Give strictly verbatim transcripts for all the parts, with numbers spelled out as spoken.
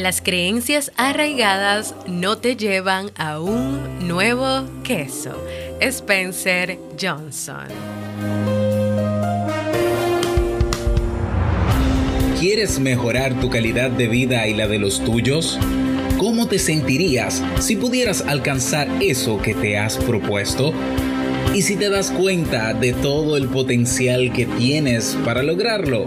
Las creencias arraigadas no te llevan a un nuevo queso. Spencer Johnson. ¿Quieres mejorar tu calidad de vida y la de los tuyos? ¿Cómo te sentirías si pudieras alcanzar eso que te has propuesto? ¿Y si te das cuenta de todo el potencial que tienes para lograrlo?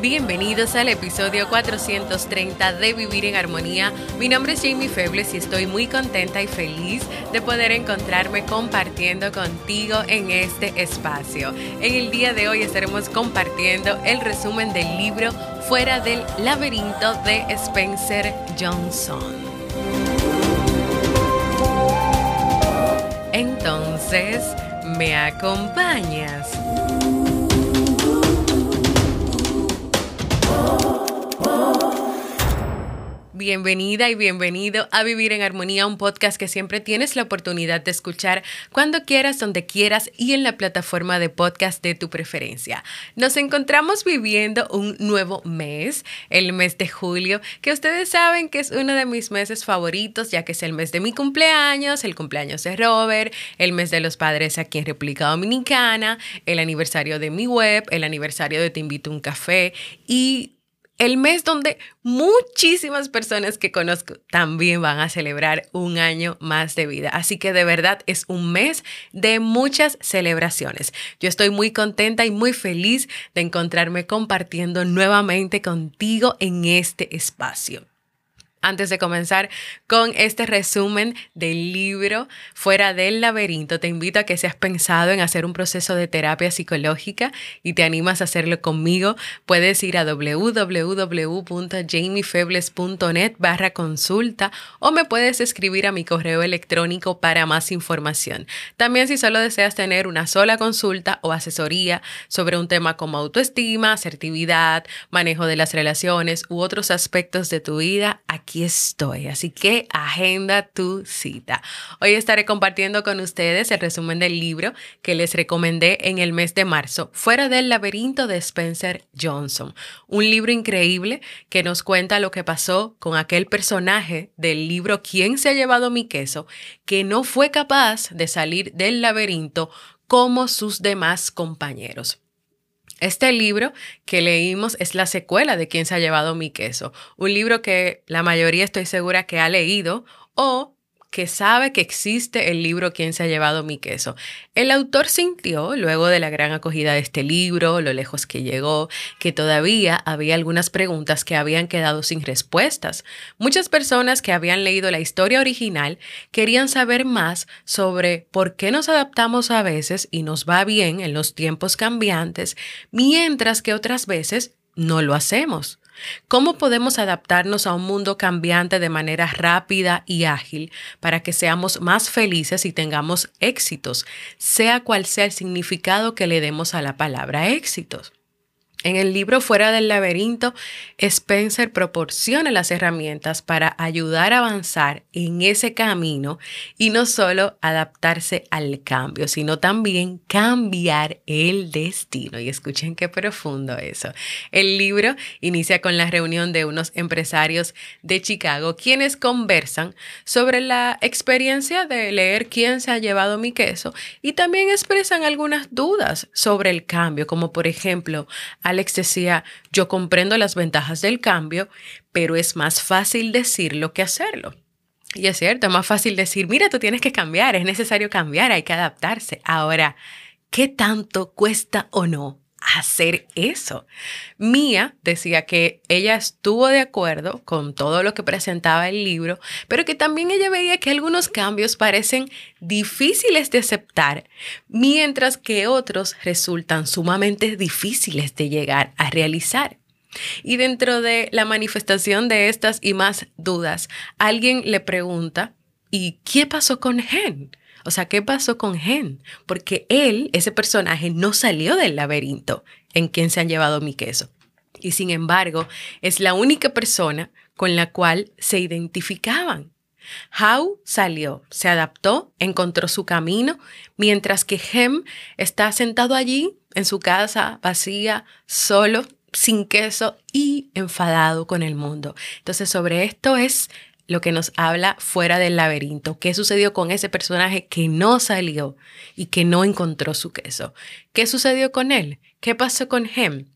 Bienvenidos al episodio cuatrocientos treinta de Vivir en Armonía. Mi nombre es Jamie Febles y estoy muy contenta y feliz de poder encontrarme compartiendo contigo en este espacio. En el día de hoy estaremos compartiendo el resumen del libro Fuera del Laberinto de Spencer Johnson. Entonces, ¿me acompañas? Bienvenida y bienvenido a Vivir en Armonía, un podcast que siempre tienes la oportunidad de escuchar cuando quieras, donde quieras y en la plataforma de podcast de tu preferencia. Nos encontramos viviendo un nuevo mes, el mes de julio, que ustedes saben que es uno de mis meses favoritos, ya que es el mes de mi cumpleaños, el cumpleaños de Robert, el mes de los padres aquí en República Dominicana, el aniversario de mi web, el aniversario de Te Invito a un Café y el mes donde muchísimas personas que conozco también van a celebrar un año más de vida. Así que de verdad es un mes de muchas celebraciones. Yo estoy muy contenta y muy feliz de encontrarme compartiendo nuevamente contigo en este espacio. Antes de comenzar con este resumen del libro Fuera del Laberinto, te invito a que si has pensado en hacer un proceso de terapia psicológica y te animas a hacerlo conmigo, puedes ir a www.jamiefebles.net barra consulta o me puedes escribir a mi correo electrónico para más información. También si solo deseas tener una sola consulta o asesoría sobre un tema como autoestima, asertividad, manejo de las relaciones u otros aspectos de tu vida, aquí Aquí estoy, así que agenda tu cita. Hoy estaré compartiendo con ustedes el resumen del libro que les recomendé en el mes de marzo, Fuera del Laberinto de Spencer Johnson. Un libro increíble que nos cuenta lo que pasó con aquel personaje del libro ¿Quién se ha llevado mi queso?, que no fue capaz de salir del laberinto como sus demás compañeros. Este libro que leímos es la secuela de ¿Quién se ha llevado mi queso?, un libro que la mayoría estoy segura que ha leído o que sabe que existe el libro ¿Quién se ha llevado mi queso? El autor sintió, luego de la gran acogida de este libro, lo lejos que llegó, que todavía había algunas preguntas que habían quedado sin respuestas. Muchas personas que habían leído la historia original querían saber más sobre por qué nos adaptamos a veces y nos va bien en los tiempos cambiantes, mientras que otras veces no lo hacemos. ¿Cómo podemos adaptarnos a un mundo cambiante de manera rápida y ágil para que seamos más felices y tengamos éxitos, sea cual sea el significado que le demos a la palabra éxitos? En el libro Fuera del Laberinto, Spencer proporciona las herramientas para ayudar a avanzar en ese camino y no solo adaptarse al cambio, sino también cambiar el destino. Y escuchen qué profundo eso. El libro inicia con la reunión de unos empresarios de Chicago, quienes conversan sobre la experiencia de leer ¿Quién se ha llevado mi queso? Y también expresan algunas dudas sobre el cambio, como por ejemplo, Alex decía, yo comprendo las ventajas del cambio, pero es más fácil decirlo que hacerlo. Y es cierto, es más fácil decir, mira, tú tienes que cambiar, es necesario cambiar, hay que adaptarse. Ahora, ¿qué tanto cuesta o no hacer eso? Mía decía que ella estuvo de acuerdo con todo lo que presentaba el libro, pero que también ella veía que algunos cambios parecen difíciles de aceptar, mientras que otros resultan sumamente difíciles de llegar a realizar. Y dentro de la manifestación de estas y más dudas, alguien le pregunta, ¿y qué pasó con Hem? O sea, ¿qué pasó con Hem? Porque él, ese personaje, no salió del laberinto en ¿Quién se han llevado mi queso? Y sin embargo, es la única persona con la cual se identificaban. Howe salió, se adaptó, encontró su camino, mientras que Hem está sentado allí, en su casa, vacía, solo, sin queso y enfadado con el mundo. Entonces, sobre esto es lo que nos habla Fuera del Laberinto. ¿Qué sucedió con ese personaje que no salió y que no encontró su queso? ¿Qué sucedió con él? ¿Qué pasó con Hem?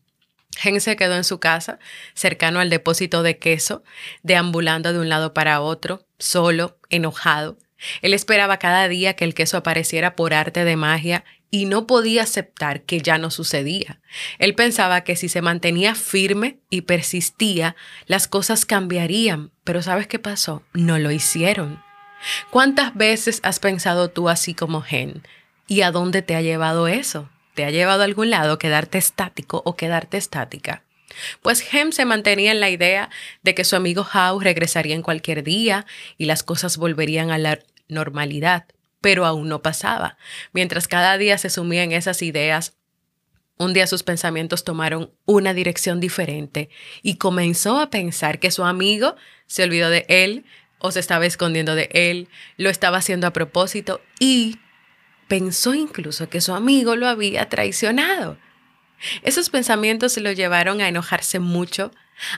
Hem se quedó en su casa, cercano al depósito de queso, deambulando de un lado para otro, solo, enojado. Él esperaba cada día que el queso apareciera por arte de magia y no podía aceptar que ya no sucedía. Él pensaba que si se mantenía firme y persistía, las cosas cambiarían. Pero ¿sabes qué pasó? No lo hicieron. ¿Cuántas veces has pensado tú así como Hem? ¿Y a dónde te ha llevado eso? ¿Te ha llevado a algún lado quedarte estático o quedarte estática? Pues Hem se mantenía en la idea de que su amigo Howe regresaría en cualquier día y las cosas volverían a la normalidad. Pero aún no pasaba. Mientras cada día se sumía en esas ideas, un día sus pensamientos tomaron una dirección diferente y comenzó a pensar que su amigo se olvidó de él o se estaba escondiendo de él, lo estaba haciendo a propósito y pensó incluso que su amigo lo había traicionado. Esos pensamientos lo llevaron a enojarse mucho,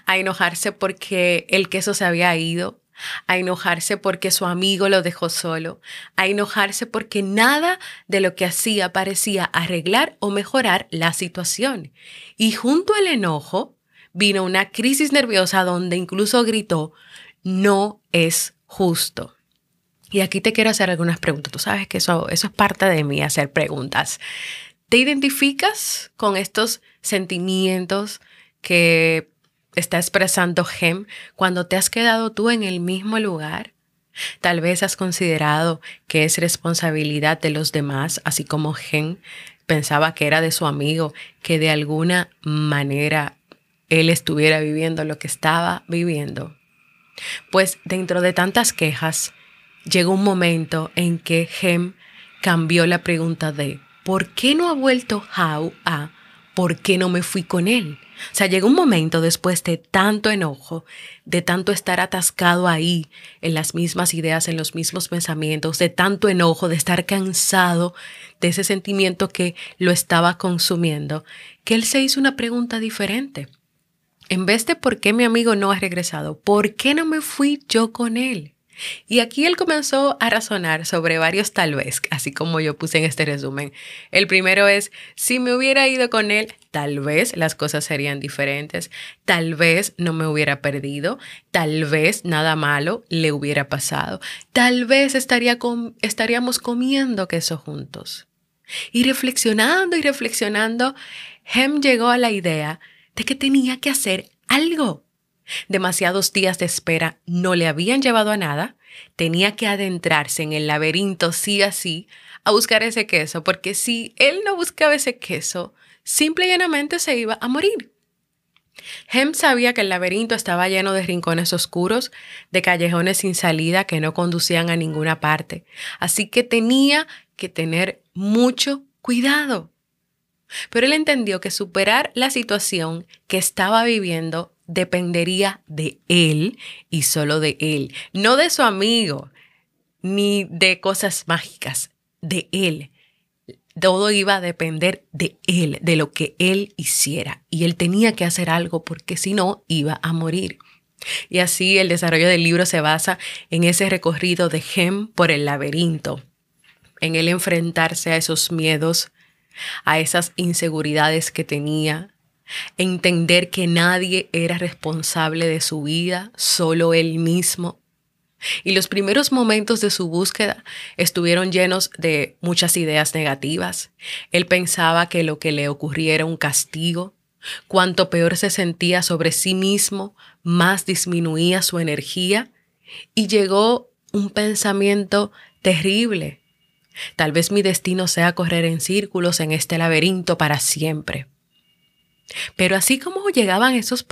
a enojarse porque el queso se había ido, a enojarse porque su amigo lo dejó solo, a enojarse porque nada de lo que hacía parecía arreglar o mejorar la situación. Y junto al enojo vino una crisis nerviosa donde incluso gritó, no es justo. Y aquí te quiero hacer algunas preguntas. Tú sabes que eso, eso es parte de mí, hacer preguntas. ¿Te identificas con estos sentimientos que está expresando Hem cuando te has quedado tú en el mismo lugar? Tal vez has considerado que es responsabilidad de los demás, así como Hem pensaba que era de su amigo, que de alguna manera él estuviera viviendo lo que estaba viviendo. Pues dentro de tantas quejas, llegó un momento en que Hem cambió la pregunta de ¿por qué no ha vuelto Howe a ¿por qué no me fui con él? O sea, llegó un momento después de tanto enojo, de tanto estar atascado ahí, en las mismas ideas, en los mismos pensamientos, de tanto enojo, de estar cansado, de ese sentimiento que lo estaba consumiendo, que él se hizo una pregunta diferente. En vez de ¿por qué mi amigo no ha regresado? ¿Por qué no me fui yo con él? Y aquí él comenzó a razonar sobre varios tal vez, así como yo puse en este resumen. El primero es, si me hubiera ido con él, tal vez las cosas serían diferentes, tal vez no me hubiera perdido, tal vez nada malo le hubiera pasado, tal vez estaría com- estaríamos comiendo queso juntos. Y reflexionando y reflexionando, Hem llegó a la idea de que tenía que hacer algo. Demasiados días de espera no le habían llevado a nada. Tenía que adentrarse en el laberinto sí o sí a buscar ese queso, porque si él no buscaba ese queso, simple y llanamente se iba a morir. Hem sabía que el laberinto estaba lleno de rincones oscuros, de callejones sin salida que no conducían a ninguna parte, así que tenía que tener mucho cuidado. Pero él entendió que superar la situación que estaba viviendo dependería de él y solo de él, no de su amigo, ni de cosas mágicas, de él. Todo iba a depender de él, de lo que él hiciera. Y él tenía que hacer algo porque si no, iba a morir. Y así el desarrollo del libro se basa en ese recorrido de Hem por el laberinto, en él enfrentarse a esos miedos, a esas inseguridades que tenía, entender que nadie era responsable de su vida, solo él mismo, Y los primeros momentos de su búsqueda estuvieron llenos de muchas ideas negativas. Él pensaba que lo que le ocurría era un castigo. Cuanto peor se sentía sobre sí mismo, más disminuía su energía. Y llegó un pensamiento terrible. Tal vez mi destino sea correr en círculos en este laberinto para siempre. Pero así como llegaban esos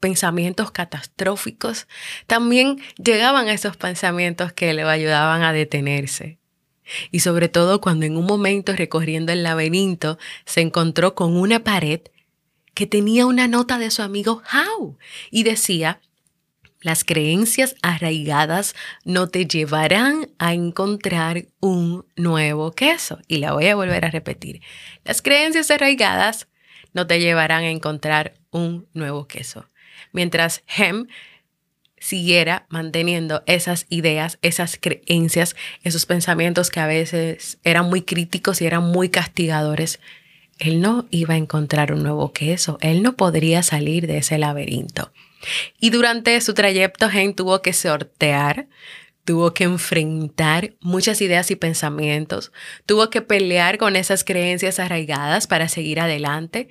pensamientos catastróficos, también llegaban esos pensamientos que le ayudaban a detenerse. Y sobre todo cuando en un momento recorriendo el laberinto se encontró con una pared que tenía una nota de su amigo Howe y decía: las creencias arraigadas no te llevarán a encontrar un nuevo queso. Y la voy a volver a repetir. Las creencias arraigadas no te llevarán a encontrar un nuevo queso. Mientras Hem siguiera manteniendo esas ideas, esas creencias, esos pensamientos que a veces eran muy críticos y eran muy castigadores, él no iba a encontrar un nuevo queso. Él no podría salir de ese laberinto. Y durante su trayecto, Hem tuvo que sortear, tuvo que enfrentar muchas ideas y pensamientos, tuvo que pelear con esas creencias arraigadas para seguir adelante.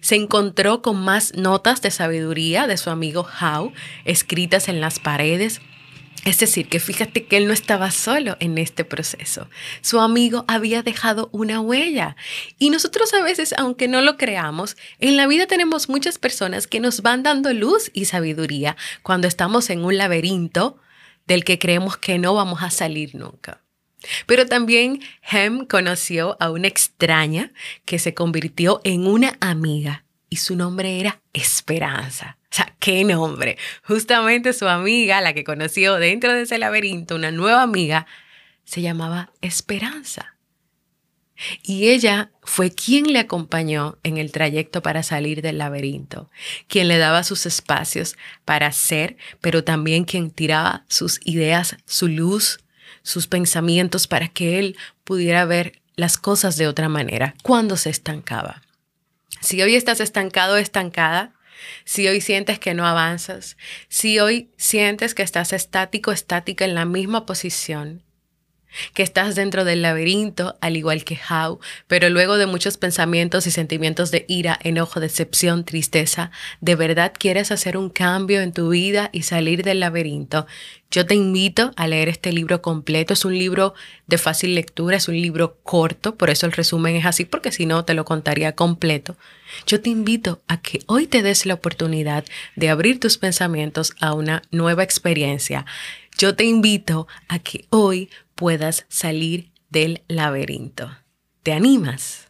Se encontró con más notas de sabiduría de su amigo Howe escritas en las paredes. Es decir, que fíjate que él no estaba solo en este proceso. Su amigo había dejado una huella. Y nosotros a veces, aunque no lo creamos, en la vida tenemos muchas personas que nos van dando luz y sabiduría cuando estamos en un laberinto del que creemos que no vamos a salir nunca. Pero también Hem conoció a una extraña que se convirtió en una amiga y su nombre era Esperanza. O sea, ¿qué nombre? Justamente su amiga, la que conoció dentro de ese laberinto, una nueva amiga, se llamaba Esperanza. Y ella fue quien le acompañó en el trayecto para salir del laberinto, quien le daba sus espacios para ser, pero también quien tiraba sus ideas, su luz, sus pensamientos para que él pudiera ver las cosas de otra manera cuando se estancaba. Si hoy estás estancado o estancada, si hoy sientes que no avanzas, si hoy sientes que estás estático, estática en la misma posición, que estás dentro del laberinto, al igual que Howe, pero luego de muchos pensamientos y sentimientos de ira, enojo, decepción, tristeza, de verdad quieres hacer un cambio en tu vida y salir del laberinto, yo te invito a leer este libro completo. Es un libro de fácil lectura, es un libro corto, por eso el resumen es así, porque si no te lo contaría completo. Yo te invito a que hoy te des la oportunidad de abrir tus pensamientos a una nueva experiencia. Yo te invito a que hoy puedas salir del laberinto. ¿Te animas?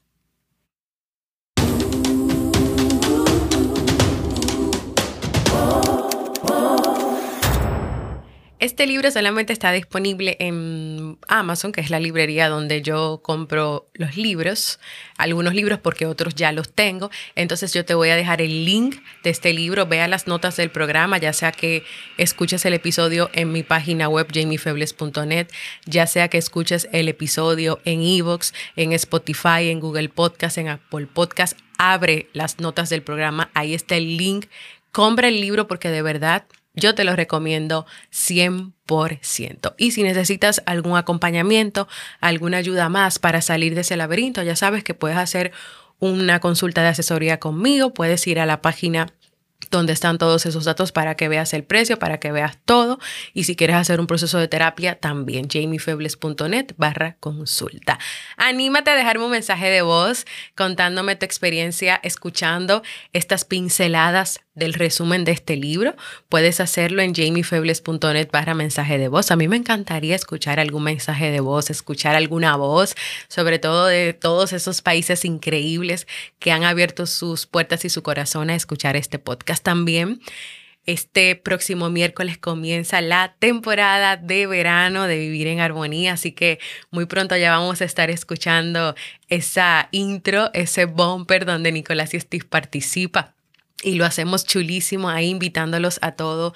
Este libro solamente está disponible en Amazon, que es la librería donde yo compro los libros, algunos libros porque otros ya los tengo. Entonces yo te voy a dejar el link de este libro, vea las notas del programa, ya sea que escuches el episodio en mi página web jamie febles punto net, ya sea que escuches el episodio en iVoox, en Spotify, en Google Podcast, en Apple Podcast, abre las notas del programa, ahí está el link, compra el libro porque de verdad yo te lo recomiendo cien por ciento. Y si necesitas algún acompañamiento, alguna ayuda más para salir de ese laberinto, ya sabes que puedes hacer una consulta de asesoría conmigo. Puedes ir a la página donde están todos esos datos para que veas el precio, para que veas todo. Y si quieres hacer un proceso de terapia, también jamiefebles punto net barra consulta. Anímate a dejarme un mensaje de voz contándome tu experiencia escuchando estas pinceladas del resumen de este libro. Puedes hacerlo en jamiefebles punto net barra mensaje de voz. A mí me encantaría escuchar algún mensaje de voz, escuchar alguna voz, sobre todo de todos esos países increíbles que han abierto sus puertas y su corazón a escuchar este podcast también. Este próximo miércoles comienza la temporada de verano de Vivir en Armonía, así que muy pronto ya vamos a estar escuchando esa intro, ese bumper donde Nicolás y Steve participa. Y lo hacemos chulísimo ahí, invitándolos a todo,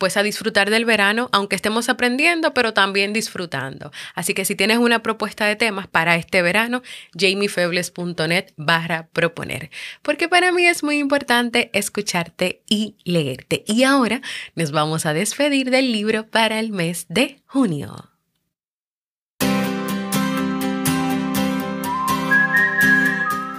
pues a disfrutar del verano, aunque estemos aprendiendo, pero también disfrutando. Así que si tienes una propuesta de temas para este verano, jamiefebles.net barra proponer. Porque para mí es muy importante escucharte y leerte. Y ahora nos vamos a despedir del libro para el mes de junio.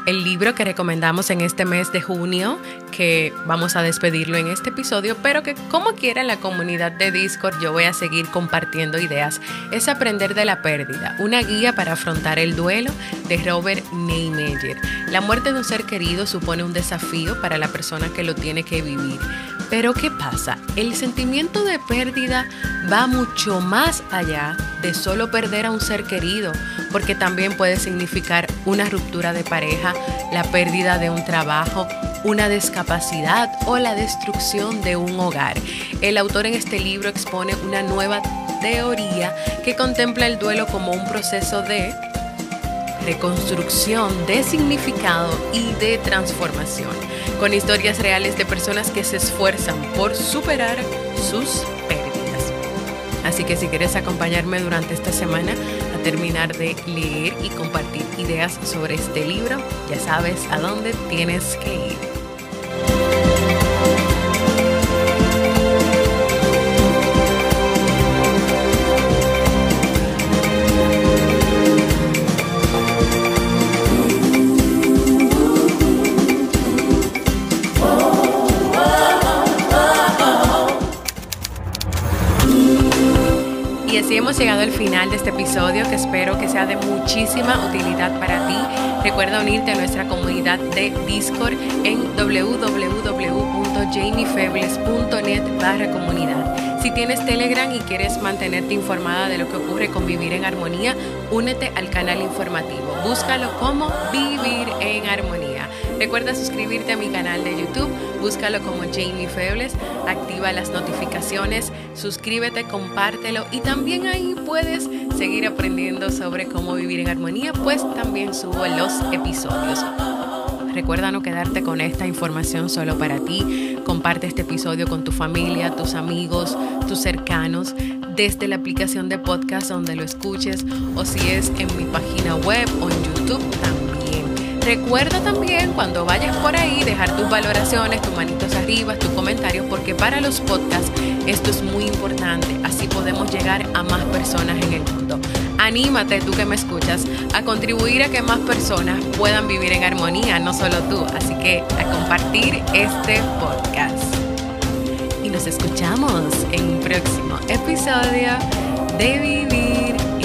El libro que recomendamos en este mes de junio, que vamos a despedirlo en este episodio, pero que como quiera en la comunidad de Discord yo voy a seguir compartiendo ideas, es Aprender de la Pérdida, una guía para afrontar el duelo de Robert Neimeyer. La muerte de un ser querido supone un desafío para la persona que lo tiene que vivir. Pero ¿qué pasa? El sentimiento de pérdida va mucho más allá de solo perder a un ser querido, porque también puede significar una ruptura de pareja, la pérdida de un trabajo, una discapacidad o la destrucción de un hogar. El autor en este libro expone una nueva teoría que contempla el duelo como un proceso de reconstrucción, de significado y de transformación, con historias reales de personas que se esfuerzan por superar sus pérdidas. Así que si quieres acompañarme durante esta semana a terminar de leer y compartir ideas sobre este libro, ya sabes a dónde tienes que ir. Hemos llegado al final de este episodio, que espero que sea de muchísima utilidad para ti. Recuerda unirte a nuestra comunidad de Discord en www.jamiefebles.net barra comunidad. Si tienes Telegram y quieres mantenerte informada de lo que ocurre con Vivir en Armonía, únete al canal informativo. Búscalo como Vivir en Armonía. Recuerda suscribirte a mi canal de YouTube, búscalo como Jamie Febles, activa las notificaciones, suscríbete, compártelo y también ahí puedes seguir aprendiendo sobre cómo vivir en armonía, pues también subo los episodios. Recuerda no quedarte con esta información solo para ti. Comparte este episodio con tu familia, tus amigos, tus cercanos, desde la aplicación de podcast donde lo escuches o si es en mi página web o en YouTube también. Recuerda también cuando vayas por ahí dejar tus valoraciones, tus manitos arriba, tus comentarios, porque para los podcasts esto es muy importante. Así podemos llegar a más personas en el mundo. Anímate, tú que me escuchas, a contribuir a que más personas puedan vivir en armonía, no solo tú. Así que a compartir este podcast. Y nos escuchamos en un próximo episodio de Vivir